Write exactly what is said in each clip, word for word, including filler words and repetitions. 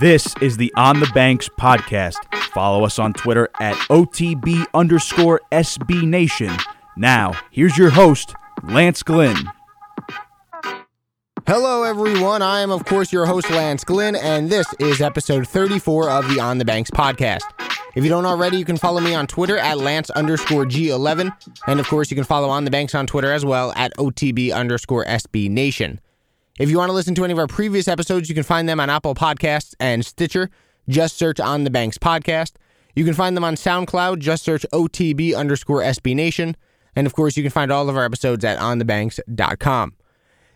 This is the On the Banks podcast. Follow us on Twitter at O T B underscore S B Nation. Now, here's your host, Lance Glynn. Hello, everyone. I am, of course, your host, Lance Glynn, and this is episode thirty-four of the On the Banks podcast. If you don't already, you can follow me on Twitter at Lance underscore G eleven. And, of course, you can follow On the Banks on Twitter as well at O T B underscore S B Nation. If you want to listen to any of our previous episodes, you can find them on Apple Podcasts and Stitcher. Just search On the Banks Podcast. You can find them on SoundCloud. Just search O T B underscore S B Nation. And, of course, you can find all of our episodes at on the banks dot com.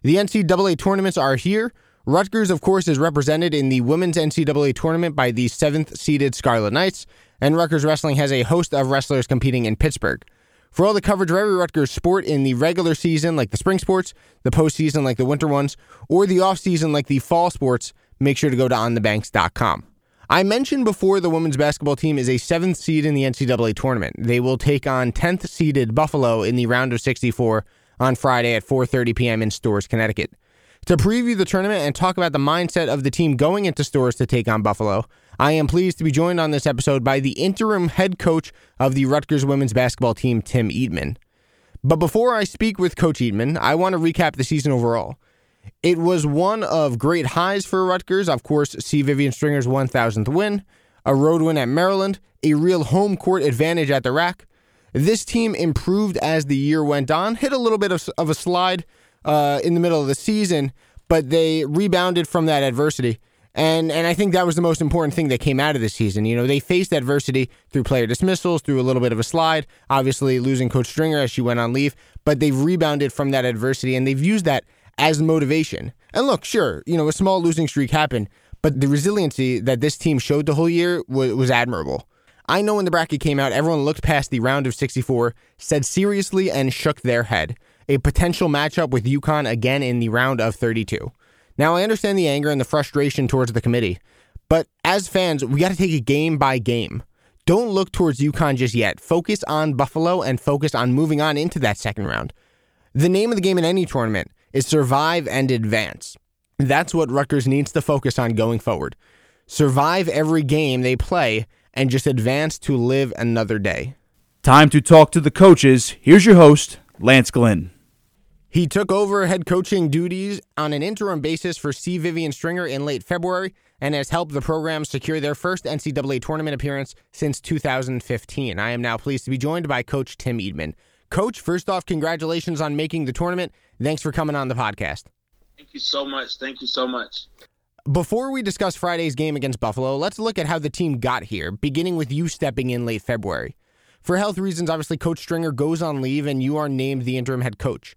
The N C double A tournaments are here. Rutgers, of course, is represented in the women's N C double A tournament by the seventh-seeded Scarlet Knights, and Rutgers Wrestling has a host of wrestlers competing in Pittsburgh. For all the coverage of every Rutgers sport in the regular season, like the spring sports, the postseason, like the winter ones, or the offseason, like the fall sports, make sure to go to on the banks dot com. I mentioned before the women's basketball team is a seventh seed in the N C double A tournament. They will take on tenth-seeded Buffalo in the round of sixty-four on Friday at four thirty p.m. in Storrs, Connecticut. To preview the tournament and talk about the mindset of the team going into Storrs to take on Buffalo, I am pleased to be joined on this episode by the interim head coach of the Rutgers women's basketball team, Tim Eatman. But before I speak with Coach Eatman, I want to recap the season overall. It was one of great highs for Rutgers, of course, C. Vivian Stringer's one thousandth win, a road win at Maryland, a real home court advantage at the rack. This team improved as the year went on, hit a little bit of, of a slide uh, in the middle of the season, but they rebounded from that adversity. And and I think that was the most important thing that came out of this season. You know, they faced adversity through player dismissals, through a little bit of a slide, obviously losing Coach Stringer as she went on leave, but they've rebounded from that adversity, and they've used that as motivation. And look, sure, you know, a small losing streak happened, but the resiliency that this team showed the whole year was, was admirable. I know when the bracket came out, everyone looked past the round of sixty-four, said seriously, and shook their head. A potential matchup with UConn again in the round of thirty-two. Now, I understand the anger and the frustration towards the committee, but as fans, we got to take it game by game. Don't look towards UConn just yet. Focus on Buffalo and focus on moving on into that second round. The name of the game in any tournament is survive and advance. That's what Rutgers needs to focus on going forward. Survive every game they play and just advance to live another day. Time to talk to the coaches. Here's your host, Lance Glynn. He took over head coaching duties on an interim basis for C. Vivian Stringer in late February and has helped the program secure their first N C double A tournament appearance since two thousand fifteen. I am now pleased to be joined by Coach Tim Eatman. Coach, first off, congratulations on making the tournament. Thanks for coming on the podcast. Thank you so much. Thank you so much. Before we discuss Friday's game against Buffalo, let's look at how the team got here, beginning with you stepping in late February. For health reasons, obviously, Coach Stringer goes on leave and you are named the interim head coach.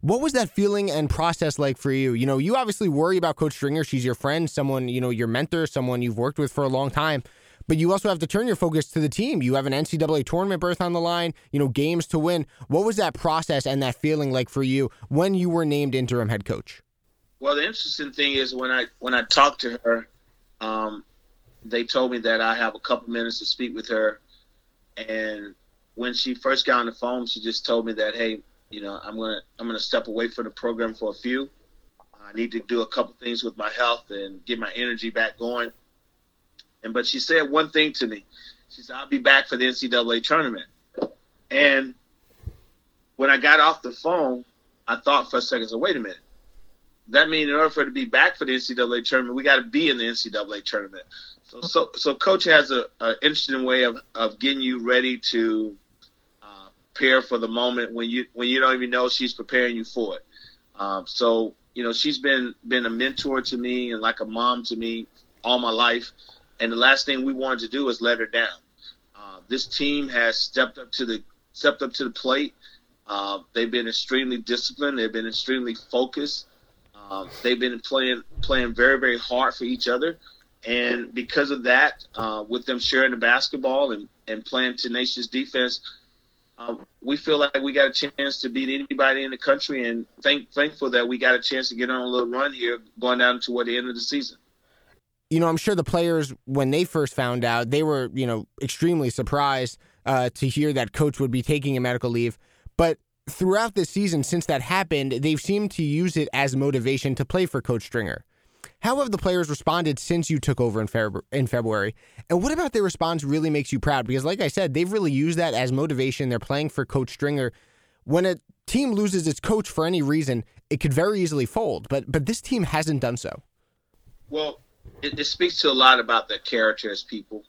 What was that feeling and process like for you? You know, you obviously worry about Coach Stringer. She's your friend, someone, you know, your mentor, someone you've worked with for a long time. But you also have to turn your focus to the team. You have an N C double A tournament berth on the line, you know, games to win. What was that process and that feeling like for you when you were named interim head coach? Well, the interesting thing is when I when I talked to her, um, they told me that I have a couple minutes to speak with her. And when she first got on the phone, she just told me that, hey, you know, I'm gonna I'm gonna step away from the program for a few. I need to do a couple things with my health and get my energy back going. And but she said one thing to me. She said, "I'll be back for the N C double A tournament." And when I got off the phone, I thought for a second, "So wait a minute. That means in order for her to be back for the N C double A tournament, we got to be in the N C double A tournament." So so so, Coach has a, a interesting way of of getting you ready to prepare for the moment when you when you don't even know she's preparing you for it. Um, so, you know, she's been been a mentor to me and like a mom to me all my life. And the last thing we wanted to do was let her down. Uh, this team has stepped up to the stepped up to the plate. Uh, they've been extremely disciplined. They've been extremely focused. Uh, they've been playing playing very, very hard for each other. And because of that, uh, with them sharing the basketball and, and playing tenacious defense, Uh, we feel like we got a chance to beat anybody in the country, and thank, thankful that we got a chance to get on a little run here going down toward the end of the season. You know, I'm sure the players, when they first found out, they were, you know, extremely surprised uh, to hear that Coach would be taking a medical leave. But throughout this season, since that happened, they've seemed to use it as motivation to play for Coach Stringer. How have the players responded since you took over in, Feb- in February? And what about their response really makes you proud? Because like I said, they've really used that as motivation. They're playing for Coach Stringer. When a team loses its coach for any reason, it could very easily fold. But but this team hasn't done so. Well, it, it speaks to a lot about their character as people.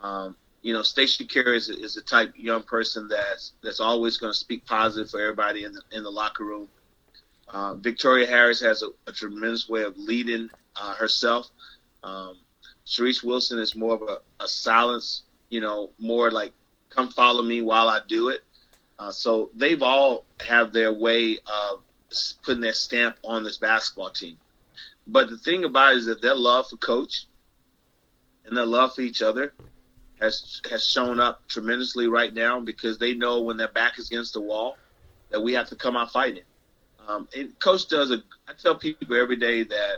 Um, you know, Stacey Carey is, is the type of young person that's that's always going to speak positive for everybody in the, in the locker room. Uh, Victoria Harris has a, a tremendous way of leading uh, herself. Um, Sharice Wilson is more of a, a silence, you know, more like come follow me while I do it. Uh, so they've all have their way of putting their stamp on this basketball team. But the thing about it is that their love for Coach and their love for each other has has shown up tremendously right now, because they know when their back is against the wall that we have to come out fighting. Um, and Coach does a, I tell people every day that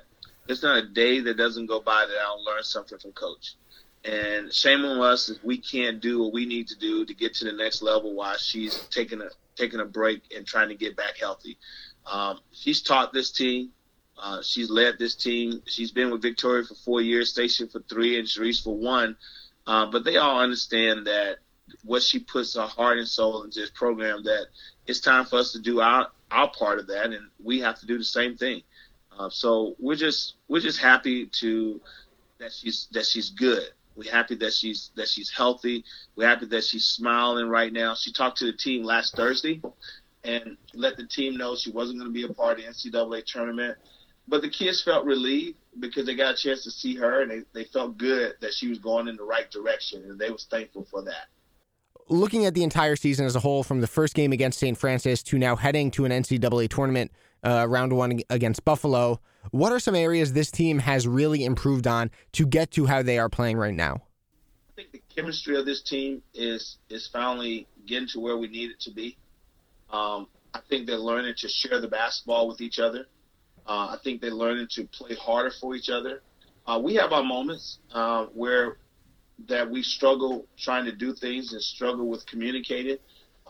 it's not a day that doesn't go by that I don't learn something from Coach. And shame on us if we can't do what we need to do to get to the next level while she's taking a taking a break and trying to get back healthy. Um, she's taught this team. Uh, she's led this team. She's been with Victoria for four years, Station for three, and Sharice for one. Uh, but they all understand that what she puts her heart and soul into this program, that it's time for us to do our our part of that, and we have to do the same thing. Uh, so we're just we're just happy to that she's that she's good. We're happy that she's that she's healthy. We're happy that she's smiling right now. She talked to the team last Thursday and let the team know she wasn't going to be a part of the N C double A tournament. But the kids felt relieved because they got a chance to see her, and they, they felt good that she was going in the right direction, and they was thankful for that. Looking at the entire season as a whole, from the first game against Saint Francis to now heading to an N C double A tournament, uh, round one against Buffalo, what are some areas this team has really improved on to get to how they are playing right now? I think the chemistry of this team is is finally getting to where we need it to be. Um, I think they're learning to share the basketball with each other. Uh, I think they're learning to play harder for each other. Uh, we have our moments uh, where that we struggle trying to do things and struggle with communicating.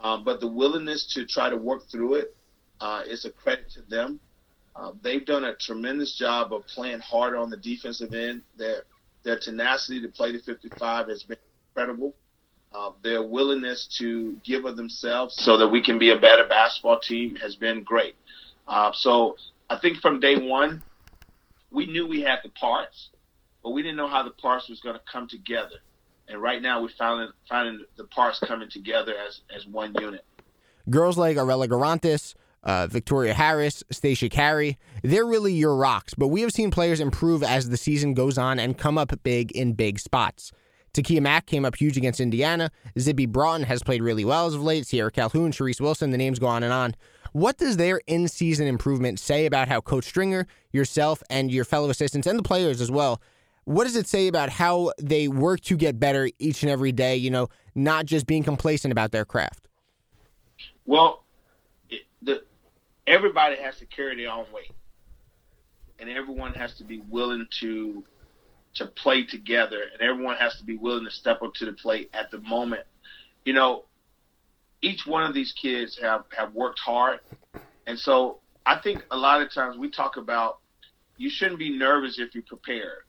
Uh, but the willingness to try to work through it uh, is a credit to them. Uh, they've done a tremendous job of playing hard on the defensive end. Their their tenacity to play to fifty-five has been incredible. Uh, their willingness to give of themselves so that we can be a better basketball team has been great. Uh, so I think from day one, we knew we had the parts, but we didn't know how the parts was going to come together. And right now we're finding, finding the parts coming together as, as one unit. Girls like Arella Guirantes, uh, Victoria Harris, Stacey Carey, they're really your rocks. But we have seen players improve as the season goes on and come up big in big spots. Takiyah Mack came up huge against Indiana. Zippy Broughton has played really well as of late. Sierra Calhoun, Sharice Wilson, the names go on and on. What does their in-season improvement say about how Coach Stringer, yourself, and your fellow assistants, and the players as well, what does it say about how they work to get better each and every day, you know, not just being complacent about their craft? Well, it, the, everybody has to carry their own weight, and everyone has to be willing to to play together, and everyone has to be willing to step up to the plate at the moment. You know, each one of these kids have, have worked hard, and so I think a lot of times we talk about you shouldn't be nervous if you're prepared.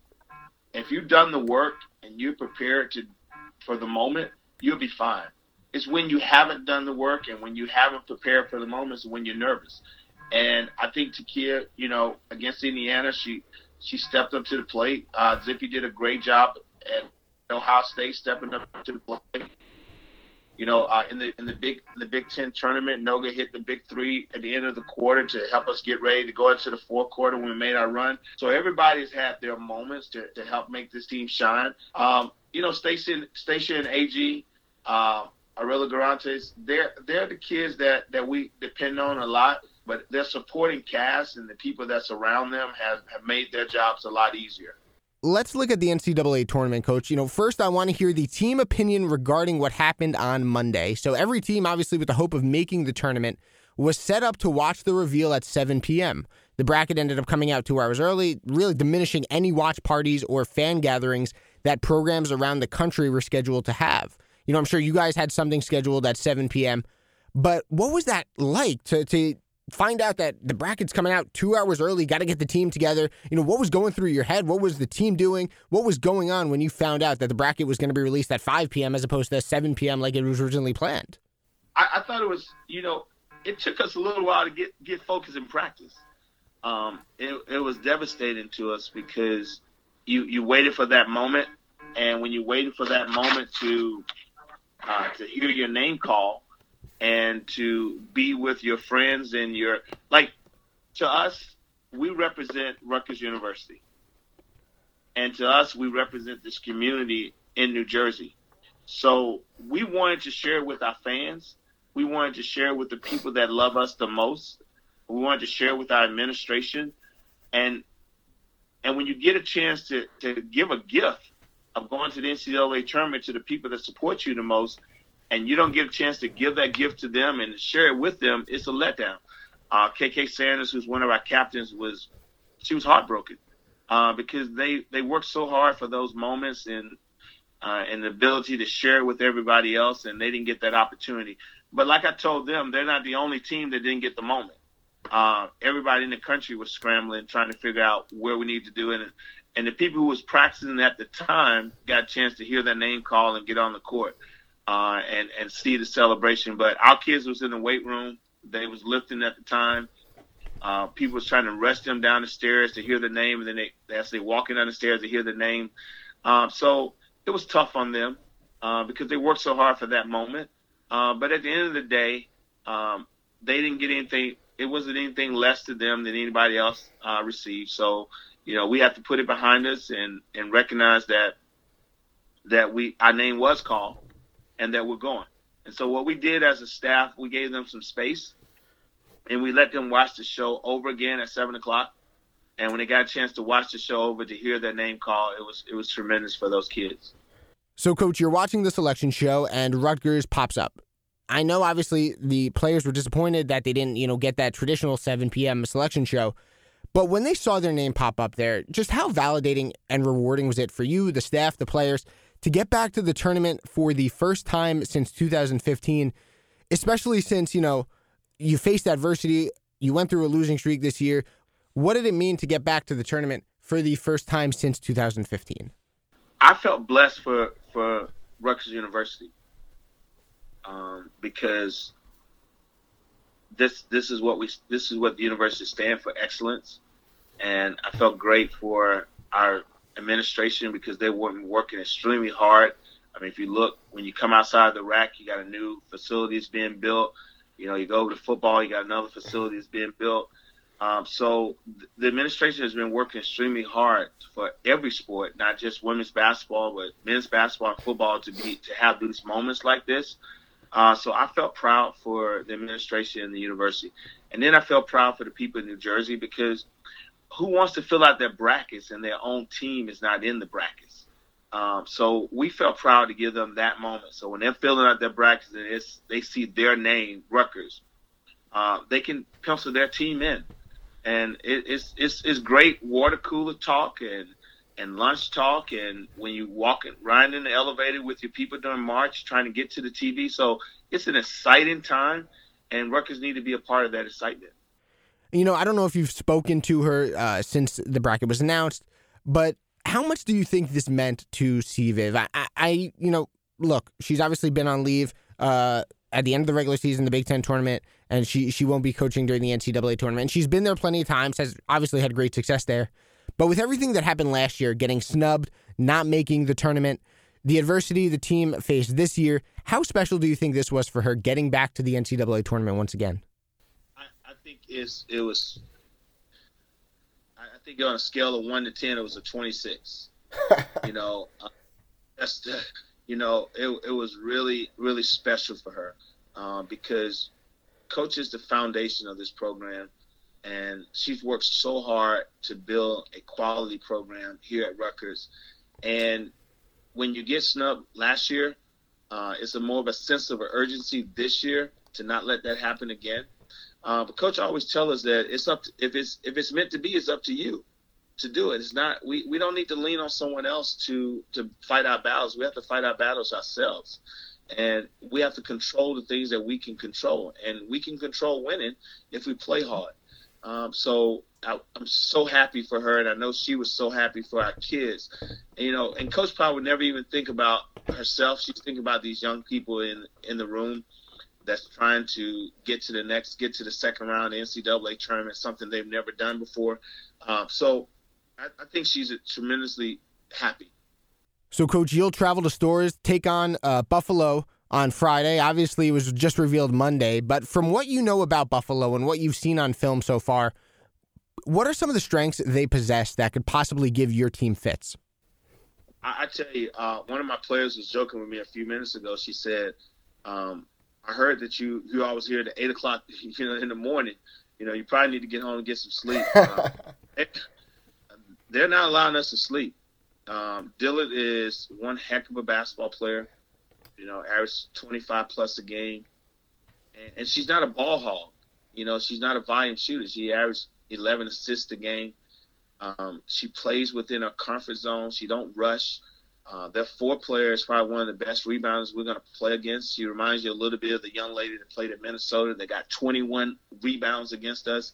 If you've done the work and you're prepared to, for the moment, you'll be fine. It's when you haven't done the work and when you haven't prepared for the moment is when you're nervous. And I think Takiyah, you know, against Indiana, she she stepped up to the plate. Uh, Zippy did a great job at Ohio State stepping up to the plate. You know, uh, in the in the big the Big Ten tournament, Noga hit the big three at the end of the quarter to help us get ready to go into the fourth quarter when we made our run. So everybody's had their moments to, to help make this team shine. Um, you know, Stacey, Stacey and A G, uh, Arella Guirantes, they're they're the kids that, that we depend on a lot, but their supporting cast and the people that's around them have, have made their jobs a lot easier. Let's look at the N C double A tournament, Coach. You know, first I want to hear the team opinion regarding what happened on Monday. So every team, obviously, with the hope of making the tournament, was set up to watch the reveal at seven p.m. The bracket ended up coming out two hours early, really diminishing any watch parties or fan gatherings that programs around the country were scheduled to have. You know, I'm sure you guys had something scheduled at seven p.m., but what was that like to, to find out that the bracket's coming out two hours early, got to get the team together. You know, what was going through your head? What was the team doing? What was going on when you found out that the bracket was going to be released at five p.m. as opposed to seven p.m. like it was originally planned? I, I thought it was, you know, it took us a little while to get, get focused and practice. Um, it, it was devastating to us because you, you waited for that moment. And when you waited for that moment to uh, to hear your name call, and to be with your friends and your, like, to us, we represent Rutgers University. And to us, we represent this community in New Jersey. So we wanted to share with our fans. We wanted to share with the people that love us the most. We wanted to share with our administration. And and when you get a chance to, to give a gift of going to the N C double A tournament to the people that support you the most, and you don't get a chance to give that gift to them and share it with them, it's a letdown. Uh, K K Sanders, who's one of our captains, was she was heartbroken uh, because they, they worked so hard for those moments and uh, and the ability to share with everybody else, and they didn't get that opportunity. But like I told them, they're not the only team that didn't get the moment. Uh, everybody in the country was scrambling, trying to figure out where we need to do it. And the people who was practicing at the time got a chance to hear their name call and get on the court. Uh, and, and see the celebration. But our kids was in the weight room. They was lifting at the time. Uh, people was trying to rush them down the stairs to hear the name. And then they, as they walking down the stairs, they hear the name. Um, so it was tough on them uh, because they worked so hard for that moment. Uh, but at the end of the day, um, they didn't get anything. It wasn't anything less to them than anybody else uh, received. So, you know, we have to put it behind us and, and recognize that that we our name was called. And that we're going. And so what we did as a staff, we gave them some space, and we let them watch the show over again at seven o'clock. And when they got a chance to watch the show over, to hear their name call, it was it was tremendous for those kids. So, Coach, you're watching this selection show, and Rutgers pops up. I know, obviously, the players were disappointed that they didn't, you know, get that traditional seven p.m. selection show. But when they saw their name pop up there, just how validating and rewarding was it for you, the staff, the players, to get back to the tournament for the first time since two thousand fifteen, especially since, you know, you faced adversity, you went through a losing streak this year. What did it mean to get back to the tournament for the first time since two thousand fifteen? I felt blessed for, for Rutgers University um, because this this is what we this is what the university stands for, excellence, and I felt great for our administration because they weren't working extremely hard. I mean, if you look, when you come outside the rack, you got a new facility that's being built. You know, you go over to football, you got another facility that's being built. Um, so th- the administration has been working extremely hard for every sport, not just women's basketball, but men's basketball and football to be to have these moments like this. Uh, so I felt proud for the administration and the university. And then I felt proud for the people in New Jersey because who wants to fill out their brackets and their own team is not in the brackets? Um, so we felt proud to give them that moment. So when they're filling out their brackets and it's, they see their name, Rutgers, uh, they can pencil their team in. And it, it's, it's it's great water cooler talk and, and lunch talk. And when you walk around in the elevator with your people during March trying to get to the T V. So it's an exciting time, and Rutgers need to be a part of that excitement. You know, I don't know if you've spoken to her uh, since the bracket was announced, but how much do you think this meant to C. Viv? I, I, I, you know, look, she's obviously been on leave uh, at the end of the regular season, the Big Ten tournament, and she, she won't be coaching during the N C double A tournament. She's been there plenty of times, has obviously had great success there. But with everything that happened last year, getting snubbed, not making the tournament, the adversity the team faced this year, how special do you think this was for her getting back to the N C double A tournament once again? I think it's, it was, I think on a scale of one to ten, it was a twenty-six, you know, uh, that's the, you know, it, it was really, really special for her uh, because coach is the foundation of this program, and she's worked so hard to build a quality program here at Rutgers. And when you get snubbed last year, uh, it's a more of a sense of urgency this year to not let that happen again. Uh, but coach always tell us that it's up to, if it's if it's meant to be, it's up to you to do it. It's not we, we don't need to lean on someone else to to fight our battles. We have to fight our battles ourselves. And we have to control the things that we can control. And we can control winning if we play hard. Um, so I, I'm so happy for her, and I know she was so happy for our kids. And, you know, and Coach Powell would never even think about herself. She's thinking about these young people in, in the room that's trying to get to the next, get to the second round of the N C double A tournament, something they've never done before. Um, so I, I think she's tremendously happy. So, Coach, you'll travel to Storrs, take on uh, Buffalo on Friday. Obviously, it was just revealed Monday. But from what you know about Buffalo and what you've seen on film so far, what are some of the strengths they possess that could possibly give your team fits? I, I tell you, uh, one of my players was joking with me a few minutes ago. She said, um, I heard that you you always here at eight o'clock you know, in the morning. You know, you probably need to get home and get some sleep. Uh, they're not allowing us to sleep. Um, Dillard is one heck of a basketball player, you know, average twenty-five plus a game. And, and she's not a ball hog. You know, she's not a volume shooter. She averaged eleven assists a game. Um, she plays within her comfort zone. She don't rush. Uh, that four player is probably one of the best rebounders we're going to play against. She reminds you a little bit of the young lady that played at Minnesota. They got twenty-one rebounds against us.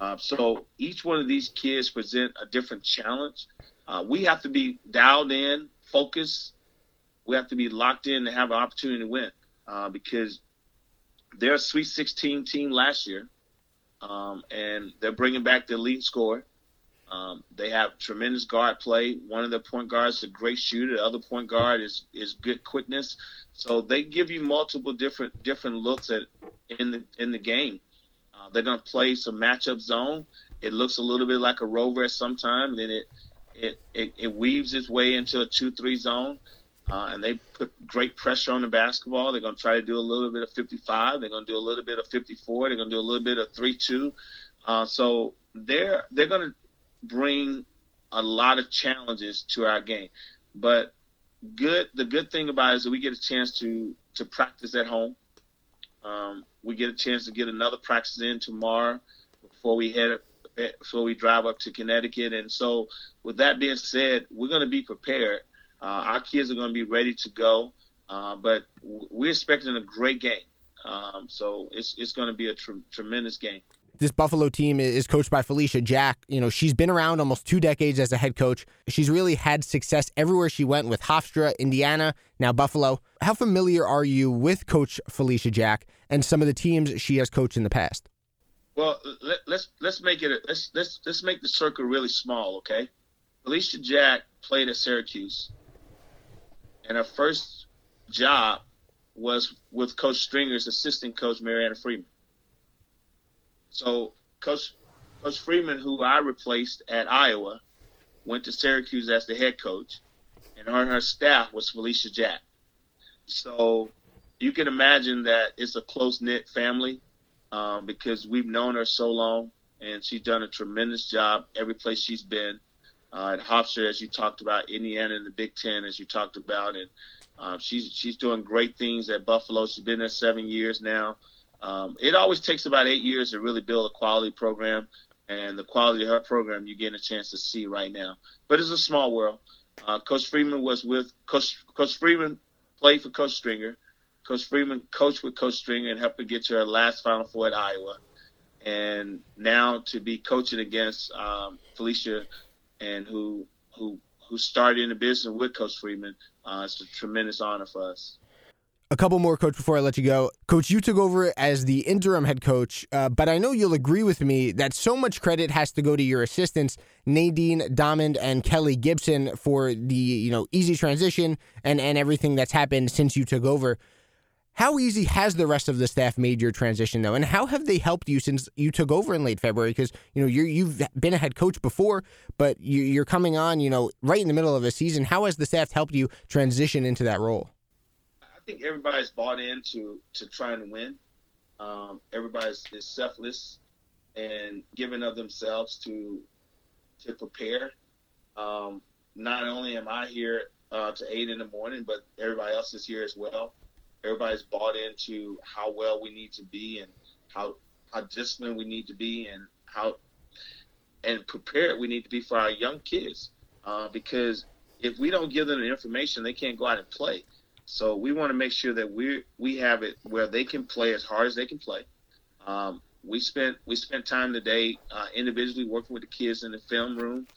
Uh, so each one of these kids present a different challenge. Uh, we have to be dialed in, focused. We have to be locked in to have an opportunity to win uh, because they're a Sweet sixteen team last year, um, and they're bringing back their lead scorer. Um, they have tremendous guard play. One of the point guards is a great shooter. The other point guard is is good quickness. So they give you multiple different different looks at in the in the game. Uh, they're going to play some matchup zone. It looks a little bit like a road rest sometimes, then it. It, it, it weaves its way into a two three zone, uh, and they put great pressure on the basketball. They're going to try to do a little bit of fifty-five. They're going to do a little bit of fifty-four. They're going to do a little bit of three two. Uh, so they're, they're going to bring a lot of challenges to our game. But good the good thing about it is that we get a chance to, to practice at home. Um, we get a chance to get another practice in tomorrow before we head up. So we drive up to Connecticut. And so with that being said, we're going to be prepared. Uh, our kids are going to be ready to go. Uh, but we're expecting a great game. Um, so it's it's going to be a tr- tremendous game. This Buffalo team is coached by Felisha Jack. You know, she's been around almost two decades as a head coach. She's really had success everywhere she went with Hofstra, Indiana, now Buffalo. How familiar are you with Coach Felisha Jack and some of the teams she has coached in the past? Well, let, let's let's make it a, let's let's let's make the circle really small, okay? Felisha Jack played at Syracuse, and her first job was with Coach Stringer's assistant coach, Mariana Freeman. So Coach Coach Freeman, who I replaced at Iowa, went to Syracuse as the head coach, and her and her staff was Felisha Jack. So you can imagine that it's a close-knit family. Um, because we've known her so long, and she's done a tremendous job every place she's been. Uh, at Hofstra, as you talked about, Indiana in the Big Ten, as you talked about, and uh, she's she's doing great things at Buffalo. She's been there seven years now. Um, it always takes about eight years to really build a quality program, and the quality of her program you're getting a chance to see right now. But it's a small world. Uh, Coach Freeman was with Coach Coach Freeman played for Coach Stringer. Coach Freeman coached with Coach Stringer and helped her get to her last Final Four at Iowa. And now to be coaching against um, Felisha and who who who started in the business with Coach Freeman, uh, it's a tremendous honor for us. A couple more, Coach, before I let you go. Coach, you took over as the interim head coach, uh, but I know you'll agree with me that so much credit has to go to your assistants, Nadine Domond and Kelly Gibson, for the you know easy transition and, and everything that's happened since you took over. How easy has the rest of the staff made your transition, though? And how have they helped you since you took over in late February? Because, you know, you're, you've been a head coach before, but you, you're coming on, you know, right in the middle of a season. How has the staff helped you transition into that role? I think everybody's bought into to trying to win. Um, everybody's is selfless and giving of themselves to to prepare. Um, not only am I here uh, to eight in the morning, but everybody else is here as well. Everybody's bought into how well we need to be and how how disciplined we need to be and how and prepared we need to be for our young kids. Uh, because if we don't give them the information, they can't go out and play. So we want to make sure that we we have it where they can play as hard as they can play. Um, we spent we spent time today uh, individually working with the kids in the film room.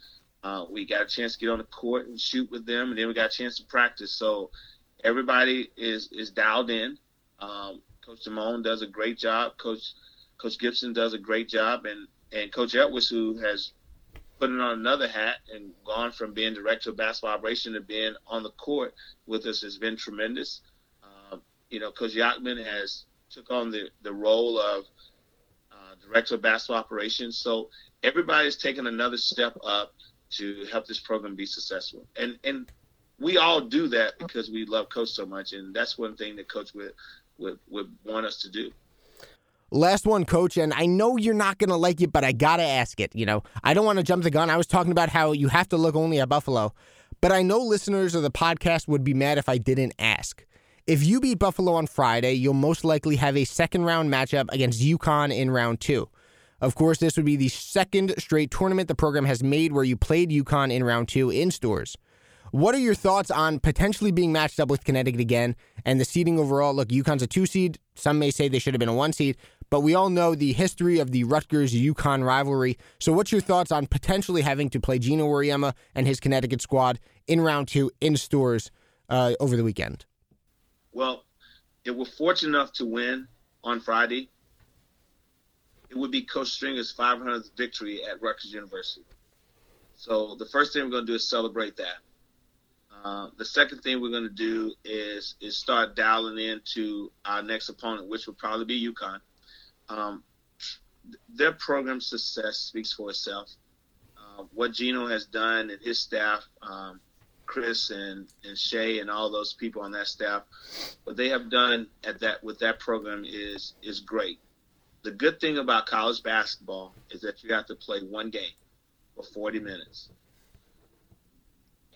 Uh, we got a chance to get on the court and shoot with them, and then we got a chance to practice. So everybody is is dialed in. Um, Coach Damone does a great job. Coach Coach Gibson does a great job, and and Coach Edwards, who has putting on another hat and gone from being director of basketball operations to being on the court with us, has been tremendous. Uh, you know, Coach Yachman has took on the, the role of uh, director of basketball operations. So everybody's taking another step up to help this program be successful. And and we all do that because we love Coach so much. And that's one thing that Coach would, would, would want us to do. Last one, Coach, and I know you're not going to like it, but I got to ask it. You know, I don't want to jump the gun. I was talking about how you have to look only at Buffalo, but I know listeners of the podcast would be mad if I didn't ask. If you beat Buffalo on Friday, you'll most likely have a second-round matchup against UConn in round two. Of course, this would be the second straight tournament the program has made where you played UConn in round two in stores. What are your thoughts on potentially being matched up with Connecticut again and the seeding overall? Look, UConn's a two-seed. Some may say they should have been a one-seed. But we all know the history of the Rutgers-UConn rivalry. So what's your thoughts on potentially having to play Gino Auriemma and his Connecticut squad in round two in stores uh, over the weekend? Well, if we're fortunate enough to win on Friday, it would be Coach Stringer's five hundredth victory at Rutgers University. So the first thing we're going to do is celebrate that. Uh, the second thing we're going to do is, is start dialing into our next opponent, which will probably be UConn. Um, their program success speaks for itself. Uh, what Gino has done and his staff, um, Chris and, and Shay and all those people on that staff, what they have done at that with that program is is great. The good thing about college basketball is that you have to play one game for forty minutes.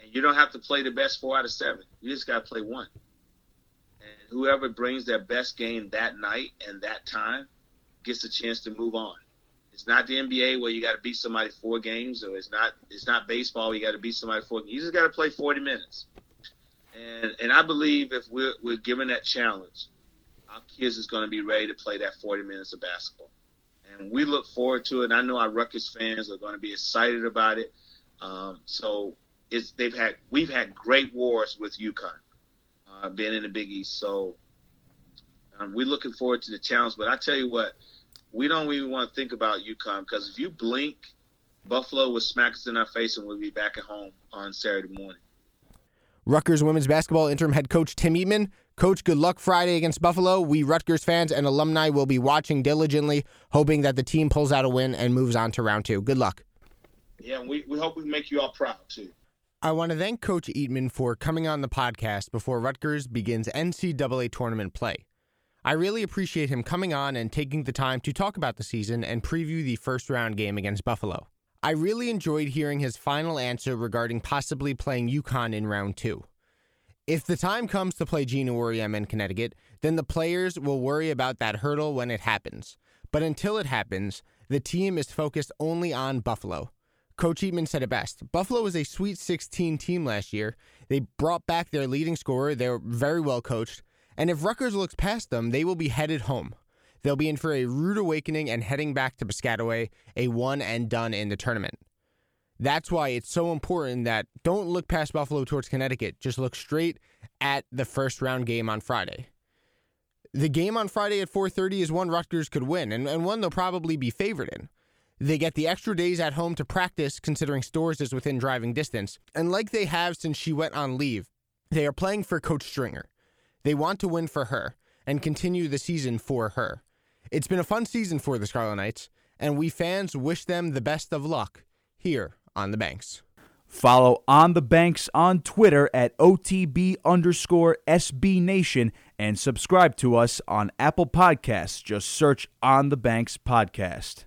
And you don't have to play the best four out of seven. You just got to play one. And whoever brings their best game that night and that time gets a chance to move on. It's not the N B A where you got to beat somebody four games, or it's not it's not baseball where you got to beat somebody four games. You just got to play forty minutes. And and I believe if we're we're given that challenge, our kids is going to be ready to play that forty minutes of basketball. And we look forward to it. And I know our Rutgers fans are going to be excited about it. Um, so it's they've had we've had great wars with UConn, uh, being in the Big East. So um, we're looking forward to the challenge. But I tell you what. We don't even want to think about UConn, because if you blink, Buffalo will smack us in our face and we'll be back at home on Saturday morning. Rutgers women's basketball interim head coach Tim Eatman. Coach, good luck Friday against Buffalo. We Rutgers fans and alumni will be watching diligently, hoping that the team pulls out a win and moves on to round two. Good luck. Yeah, we, we hope we make you all proud, too. I want to thank Coach Eatman for coming on the podcast before Rutgers begins N C double A tournament play. I really appreciate him coming on and taking the time to talk about the season and preview the first round game against Buffalo. I really enjoyed hearing his final answer regarding possibly playing UConn in round two. If the time comes to play Gino Auriemma in Connecticut, then the players will worry about that hurdle when it happens. But until it happens, the team is focused only on Buffalo. Coach Eatman said it best. Buffalo was a Sweet sixteen team last year. They brought back their leading scorer. They were very well coached. And if Rutgers looks past them, they will be headed home. They'll be in for a rude awakening and heading back to Piscataway, a one and done in the tournament. That's why it's so important that don't look past Buffalo towards Connecticut. Just look straight at the first round game on Friday. The game on Friday at four thirty is one Rutgers could win, and, and one they'll probably be favored in. They get the extra days at home to practice, considering Storrs is within driving distance. And like they have since she went on leave, they are playing for Coach Stringer. They want to win for her and continue the season for her. It's been a fun season for the Scarlet Knights, and we fans wish them the best of luck here on The Banks. Follow On The Banks on Twitter at O T B underscore S B Nation and subscribe to us on Apple Podcasts. Just search On The Banks Podcast.